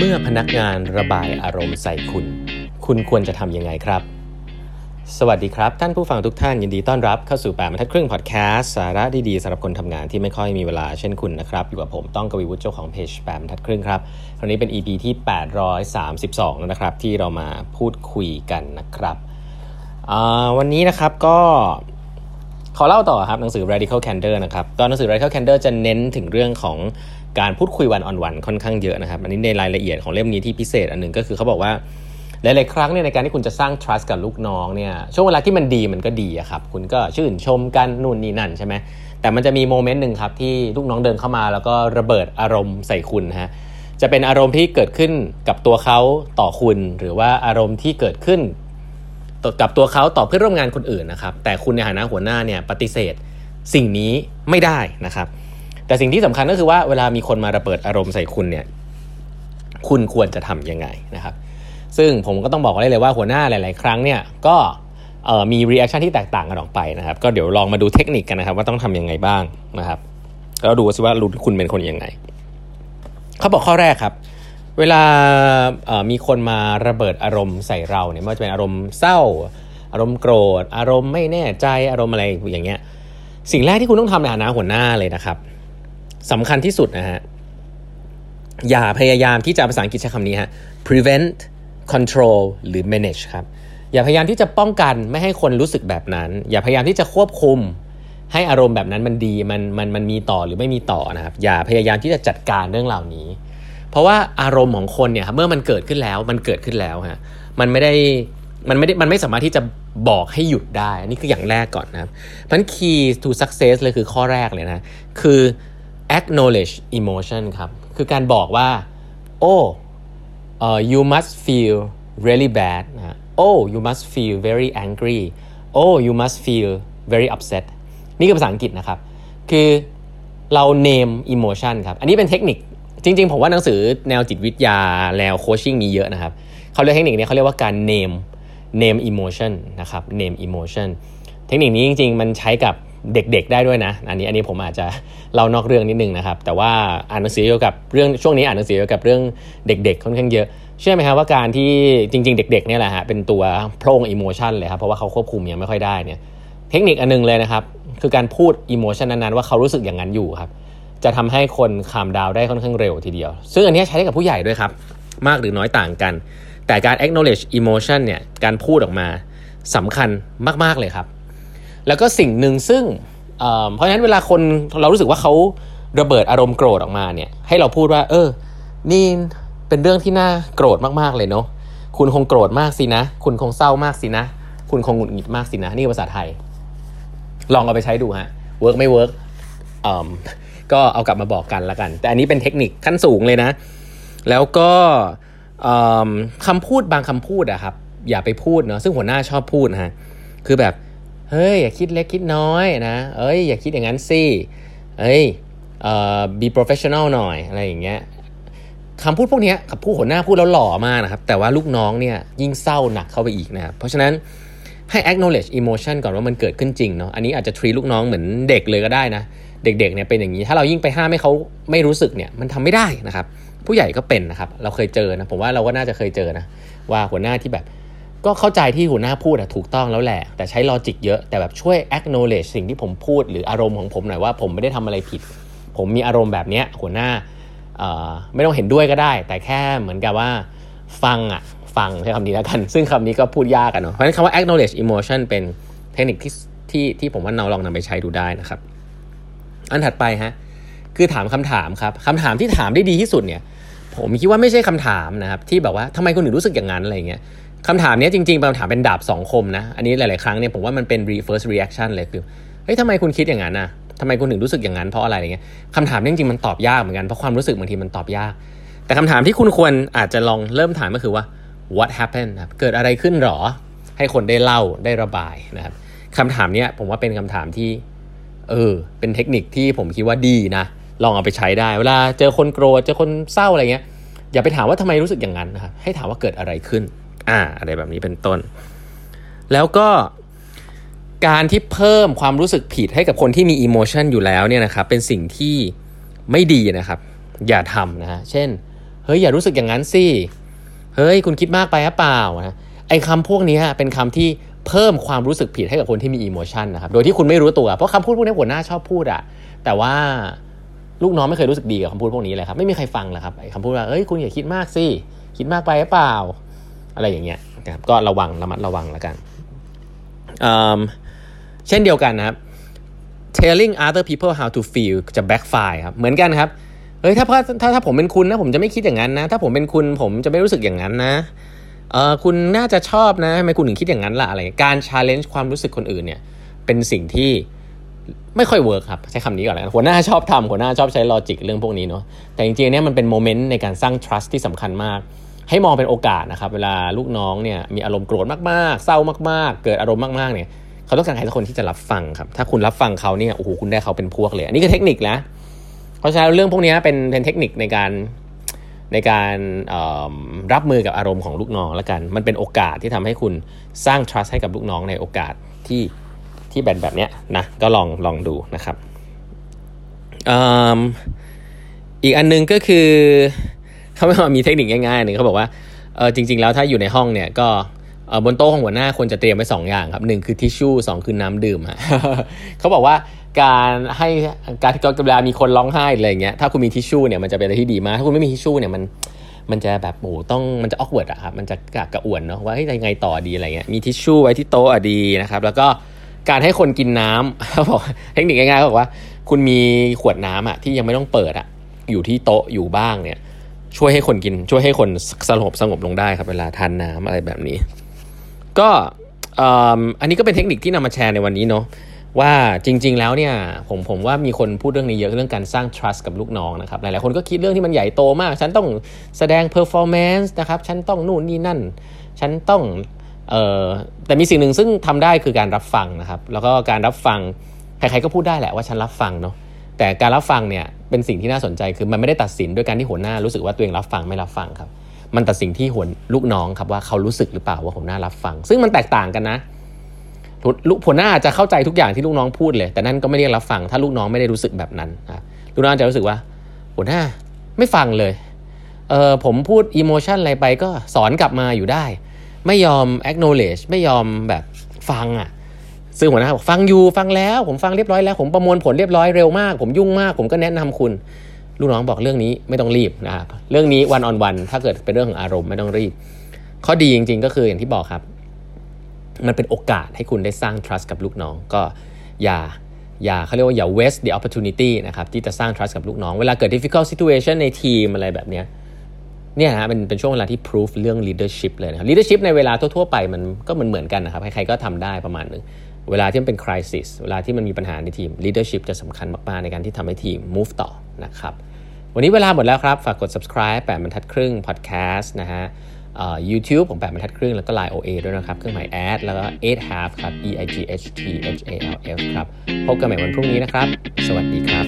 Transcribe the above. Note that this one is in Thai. เมื่อพนักงานระบายอารมณ์ใส่คุณควรจะทำยังไงครับสวัสดีครับท่านผู้ฟังทุกท่านยินดีต้อนรับเข้าสู่8บรรทัดครึ่งพอดแคสต์สาระดีๆสำหรับคนทำงานที่ไม่ค่อยมีเวลาเช่นคุณนะครับอยู่กับผมต้องกวีวุฒิเจ้าของเพจ8บรรทัดครึ่งครับคราวนี้เป็น EP ที่832แล้วนะครับที่เรามาพูดคุยกันนะครับวันนี้นะครับก็ขอเล่าต่อครับหนังสือ Radical Candor นะครับก็หนังสือ Radical Candor จะเน้นถึงเรื่องของการพูดคุยวันออนวันค่อนข้างเยอะนะครับอันนี้ในรายละเอียดของเล่มนี้ที่พิเศษอันนึงก็คือเขาบอกว่าหลายๆครั้งเนี่ยในการที่คุณจะสร้าง trust กับลูกน้องเนี่ยช่วงเวลาที่มันดีมันก็ดีอะครับคุณก็ชื่นชมกันนู่นนี่นั่นใช่ไหมแต่มันจะมีโมเมนต์นึงครับที่ลูกน้องเดินเข้ามาแล้วก็ระเบิดอารมณ์ใส่คุณฮะจะเป็นอารมณ์ที่เกิดขึ้นกับตัวเขาต่อคุณหรือว่าอารมณ์ที่เกิดขึ้นกับตัวเขาต่อเพื่อนร่วมงานคนอื่นนะครับแต่คุณในฐานะหัวหน้าเนี่ยปฏิเสธสิ่งนี้ไม่ได้นะครับแต่สิ่งที่สำคัญก็คือว่าเวลามีคนมาระเบิดอารมณ์ใส่คุณเนี่ยคุณควรจะทำยังไงนะครับซึ่งผมก็ต้องบอกได้เลยว่าหัวหน้าหลายๆครั้งเนี่ยก็มีรีแอคชั่นที่แตกต่างกันออกไปนะครับก็เดี๋ยวลองมาดูเทคนิคกันนะครับว่าต้องทำยังไงบ้างนะครับแล้วดูซิว่าคุณเป็นคนยังไงเขาบอกข้อแรกครับเวลามีคนมาระเบิดอารมณ์ใส่เราเนี่ยไม่ว่าจะเป็นอารมณ์เศร้าอารมณ์โกรธอารมณ์ไม่แน่ใจอารมณ์อะไรอย่างเงี้ยสิ่งแรกที่คุณต้องทำในฐานะหัวหน้าเลยนะครับสำคัญที่สุดนะฮะอย่าพยายามที่จะภาษาอังกฤษใช้คำนี้ฮะ prevent control หรือ manage ครับอย่าพยายามที่จะป้องกันไม่ให้คนรู้สึกแบบนั้นอย่าพยายามที่จะควบคุมให้อารมณ์แบบนั้นมันดีมันมีต่อหรือไม่มีต่อนะครับอย่าพยายามที่จะจัดการเรื่องเหล่านี้เพราะว่าอารมณ์ของคนเนี่ยเมื่อมันเกิดขึ้นแล้วฮะมันไม่สามารถที่จะบอกให้หยุดได้นี่คืออย่างแรกก่อนนะครับเพราะฉะนั้น key to success เลยคือข้อแรกเลยนะคือ acknowledge emotion ครับคือการบอกว่าโอ้you must feel really bad นะ oh you must feel very angry oh you must feel very upset นี่คือภาษาอังกฤษนะครับคือเรา name emotion ครับอันนี้เป็นเทคนิคจริงๆผมว่าหนังสือแนวจิตวิทยาแล้วโคชชิ่งมีเยอะนะครับเขาเรียกเทคนิคนี้เขาเรียกว่าการ name emotion นะครับ name emotion เทคนิคนี้จริงๆมันใช้กับเด็กๆได้ด้วยนะอันนี้ผมอาจจะเล่านอกเรื่องนิดนึงนะครับแต่ว่าอ่านหนังสือเกี่ยวกับเรื่องช่วงนี้อ่านหนังสือเกี่ยวกับเรื่องเด็กๆค่อนข้างเยอะเชื่อไหมครับว่าการที่จริงๆเด็กๆเนี่ยแหละฮะเป็นตัวโพร่ง emotion เลยครับเพราะว่าเขาควบคุมยังไม่ค่อยได้เนี่ยเทคนิคอันนึงเลยนะครับคือการพูด emotion นั้นๆว่าเขารู้สึกอย่างนั้นอยู่ครับจะทำให้คนคามดาวได้ค่อนข้างเร็วทีเดียวซึ่งอันนี้ใช้ได้กับผู้ใหญ่ด้วยครับมากหรือน้อยต่างกันแต่การ acknowledge emotion เนี่ยการพูดออกมาสำคัญมากๆเลยครับแล้วก็สิ่งหนึ่งซึ่งเพราะฉะนั้นเวลาคนเรารู้สึกว่าเขาระเบิดอารมณ์โกรธออกมาเนี่ยให้เราพูดว่านี่เป็นเรื่องที่น่าโกรธมากๆเลยเนาะคุณคงโกรธมากสินะคุณคงเศร้ามากสินะคุณคงหงุดหงิดมากสินะนี่คือภาษาไทยลองเอาไปใช้ดูฮะเวิร์กไม่เวิร์กก็เอากลับมาบอกกันละกันแต่อันนี้เป็นเทคนิคขั้นสูงเลยนะแล้วก็คำพูดบางคำพูดอะครับอย่าไปพูดเนาะซึ่งหัวหน้าชอบพูดนะฮะคือแบบเฮ้ยอย่าคิดเล็กคิดน้อยนะเอ้ยอย่าคิดอย่างนั้นสิเอ้ยbe professional หน่อยอะไรอย่างเงี้ยคำพูดพวกนี้กับผู้หัวหน้าพูดแล้วหล่อมากนะครับแต่ว่าลูกน้องเนี่ยยิ่งเศร้าหนักเข้าไปอีกนะครับเพราะฉะนั้นให้ acknowledge emotion ก่อนว่ามันเกิดขึ้นจริงเนาะอันนี้อาจจะ treat ลูกน้องเหมือนเด็กเลยก็ได้นะเด็กๆเนี่ยเป็นอย่างนี้ถ้าเรายิ่งไปห้ามให้เขาไม่รู้สึกเนี่ยมันทำไม่ได้นะครับผู้ใหญ่ก็เป็นนะครับเราเคยเจอนะผมว่าเราก็น่าจะเคยเจอนะว่าหัวหน้าที่แบบก็เข้าใจที่หัวหน้าพูดอะถูกต้องแล้วแหละแต่ใช้ลอจิกเยอะแต่แบบช่วย acknowledge สิ่งที่ผมพูดหรืออารมณ์ของผมหน่อยว่าผมไม่ได้ทำอะไรผิดผมมีอารมณ์แบบเนี้ยหัวหน้าไม่ต้องเห็นด้วยก็ได้แต่แค่เหมือนกับว่าฟังใช้คำนี้แล้วกันซึ่งคำนี้ก็พูดยากอะเนาะเพราะฉะนั้นคำว่า acknowledge emotion เป็นเทคนิคที่ผมว่าเราลองนำไปใช้ดูได้นะครับอันถัดไปฮะคือถามคำถามครับคำถามที่ถามได้ดีที่สุดเนี่ยผมคิดว่าไม่ใช่คำถามนะครับที่แบบว่าทำไมคนอื่นรู้สึกอย่างนั้นอะไรเงี้ยคำถามนี้จริงๆเป็นคำถามเป็นดาบสองคมนะอันนี้หลายๆครั้งเนี่ยผมว่ามันเป็น reverse reaction เลยคือเฮ้ยทำไมคุณคิดอย่างนั้นน่ะทำไมคุณถึงรู้สึกอย่างนั้นเพราะอะไรอย่างเงี้ยคำถามจริงๆมันตอบยากเหมือนกันเพราะความรู้สึกบางทีมันตอบยากแต่คำถามที่คุณควรอาจจะลองเริ่มถามก็คือว่า what happened ครับเกิดอะไรขึ้นหรอให้คนได้เล่าได้ระบายนะครับคำถามเนี้ยผมว่าเป็นคำถามที่เป็นเทคนิคที่ผมคิดว่าดีนะลองเอาไปใช้ได้เวลาเจอคนโกรธเจอคนเศร้าอะไรเงี้ยอย่าไปถามว่าทำไมรู้สึกอย่างนั้นนะครับให้ถามว่าเกิดอะไรขึ้นอะไรแบบนี้เป็นต้นแล้วก็การที่เพิ่มความรู้สึกผิดให้กับคนที่มีอีโมชันอยู่แล้วเนี่ยนะครับเป็นสิ่งที่ไม่ดีนะครับอย่าทำนะฮะเช่น เฮ้ยอย่ารู้สึกอย่างนั้นสิเฮ้ยคุณคิดมากไปหรือเปล่านะไอ้คำพวกนี้เป็นคำที่เพิ่มความรู้สึกผิดให้กับคนที่มีอีโมชันนะครับโดยที่คุณไม่รู้ตัวเพราะคำพูดพวกนี้หัวหน้าชอบพูดอะแต่ว่าลูกน้องไม่เคยรู้สึกดีกับคำพูดพวกนี้เลยครับไม่มีใครฟังนะครับไอ้คำพูดว่าเอ้ยคุณอย่าคิดมากสิคิดมากไปหรือเปล่าอะไรอย่างเงี้ยนะครับก็ระวังระมัดระวังแล้วกันเช่นเดียวกันนะครับ telling other people how to feel จะ backfire ครับเหมือนกันครับเฮ้ยถ้าผมเป็นคุณนะผมจะไม่คิดอย่างนั้นนะถ้าผมเป็นคุณผมจะไม่รู้สึกอย่างนั้นนะคุณน่าจะชอบนะทำไมคุณถึงคิดอย่างนั้นล่ะอะไรการ challenge ความรู้สึกคนอื่นเนี่ยเป็นสิ่งที่ไม่ค่อยเวิร์คครับใช้คำนี้ก่อนแล้วหัวหน้าชอบทำหัวหน้าชอบใช้ลอจิกเรื่องพวกนี้เนาะแต่จริงๆเนี่ยมันเป็นโมเมนต์ในการสร้าง trust ที่สำคัญมากให้มองเป็นโอกาสนะครับเวลาลูกน้องเนี่ยมีอารมณ์โกรธมากๆเศร้ามากๆเกิดอารมณ์มากๆเนี่ยเขาต้องการใครสักคนที่จะรับฟังครับถ้าคุณรับฟังเขาเนี่ยโอ้โหคุณได้เขาเป็นพวกเลยอันนี้คือเทคนิคนะเพราะฉะนั้นเรื่องพวกนี้เป็นเทคนิคในการรับมือกับอารมณ์ของลูกน้องแล้วกันมันเป็นโอกาสที่ทำให้คุณสร้าง trust ให้กับลูกน้องในโอกาสที่แบบเนี้ยนะก็ลองดูนะครับอีกอันนึงก็คือเขาไม่มีเทคนิคง่ายๆนึงเขาบอกว่าจริงๆแล้วถ้าอยู่ในห้องเนี่ยก็บนโต๊ะของหัวหน้าควรจะเตรียมไว้2อย่างครับ1คือทิชชู่2คือน้ำดื่มฮะ เขาบอกว่าการเวลามีคนร้องไห้อะไรอย่างเงี้ยถ้าคุณมีทิชชู่เนี่ยมันจะเป็นอะไรที่ดีมากถ้าคุณไม่มีทิชชู่เนี่ยมันจะแบบโอ้ต้องมันจะออกเวิร์ดอะครับมันจะกระอ่วนเนาะว่าจะยังไงต่อดีอะไรเงี้ยมีทิชชู่ไว้ที่โต๊ะอะดีนะครับแล้วก็การให้คนกินน้ำเขาบอกเทคนิคง่ายๆเขาบอกว่าคุณมีขวดน้ำอะที่ยังไม่ต้องเปิดอะอยู่ที่โต๊ะอยู่บ้างเนี่ยช่วยให้คนสงบลงได้ครับเวลาทานน้ำอะไรแบบนี้ก็อันนี้ก็เป็นเทคนิคที่นำมาแชร์ในวันนี้เนาะว่าจริงๆแล้วเนี่ยผมว่ามีคนพูดเรื่องนี้เยอะเรื่องการสร้าง trust กับลูกน้องนะครับหลายๆคนก็คิดเรื่องที่มันใหญ่โตมากฉันต้องแสดง performance นะครับฉันต้องนู่นนี่นั่นฉันต้องแต่มีสิ่งหนึ่งซึ่งทำได้คือการรับฟังนะครับแล้วก็การรับฟังใครๆก็พูดได้แหละว่าฉันรับฟังเนาะแต่การรับฟังเนี่ยเป็นสิ่งที่น่าสนใจคือมันไม่ได้ตัดสินด้วยการที่หัวหน้ารู้สึกว่าตัวเองรับฟังไม่รับฟังครับมันตัดสินที่หัวลูกน้องครับว่าเขารู้สึกหรือเปล่าว่าหัวหน้ารับฟังซึ่งมันแตกต่างกันนะหัวหน้าจะเข้าใจทุกอย่างที่ลูกน้องพูดเลยแต่นั่นก็ไม่เรียกรับฟังถ้าลูกน้องไม่ได้รู้สึกแบบนั้นนะลูกน้องจะรู้สึกว่าหัวหน้าไม่ฟังเลยผมพูดอีโมชันอะไรไปก็สอนกลับมาอยู่ได้ไม่ยอม acknowledge ไม่ยอมแบบฟังอ่ะซึ่งหัวหน้าบอกฟังอยู่ฟังแล้วผมฟังเรียบร้อยแล้วผมประมวลผลเรียบร้อยเร็วมากผมยุ่งมากผมก็แนะนำคุณลูกน้องบอกเรื่องนี้ไม่ต้องรีบนะครับเรื่องนี้ one on one ถ้าเกิดเป็นเรื่องของอารมณ์ไม่ต้องรีบข้อดีจริงๆก็คืออย่างที่บอกครับมันเป็นโอกาสให้คุณได้สร้าง trust กับลูกน้องก็อย่าเขาเรียกว่าอย่า waste the opportunity นะครับที่จะสร้าง trust กับลูกน้องเวลาเกิด difficult situation ในทีมอะไรแบบเนี้ยเนี่ยฮะเป็นช่วงเวลาที่ proof เรื่อง leadership เลยนะครับ leadership ในเวลาทั่วๆไปมันก็เหมือนกันนะครับใครๆก็ทำได้ประมาณนึงเวลาที่มันเป็น crisis เวลาที่มันมีปัญหาในทีม leadership จะสำคัญมากๆในการที่ทำให้ทีม move ต่อนะครับวันนี้เวลาหมดแล้วครับฝากกด subscribe 8 บรรทัดครึ่ง podcast นะฮะYouTube ของ8 บรรทัดครึ่งแล้วก็ LINE OA ด้วยนะครับเครื่องหมายแอดแล้วก็ eight half ครับ eighth half ครับพบกันใหม่วันพรุ่งนี้นะครับสวัสดีครับ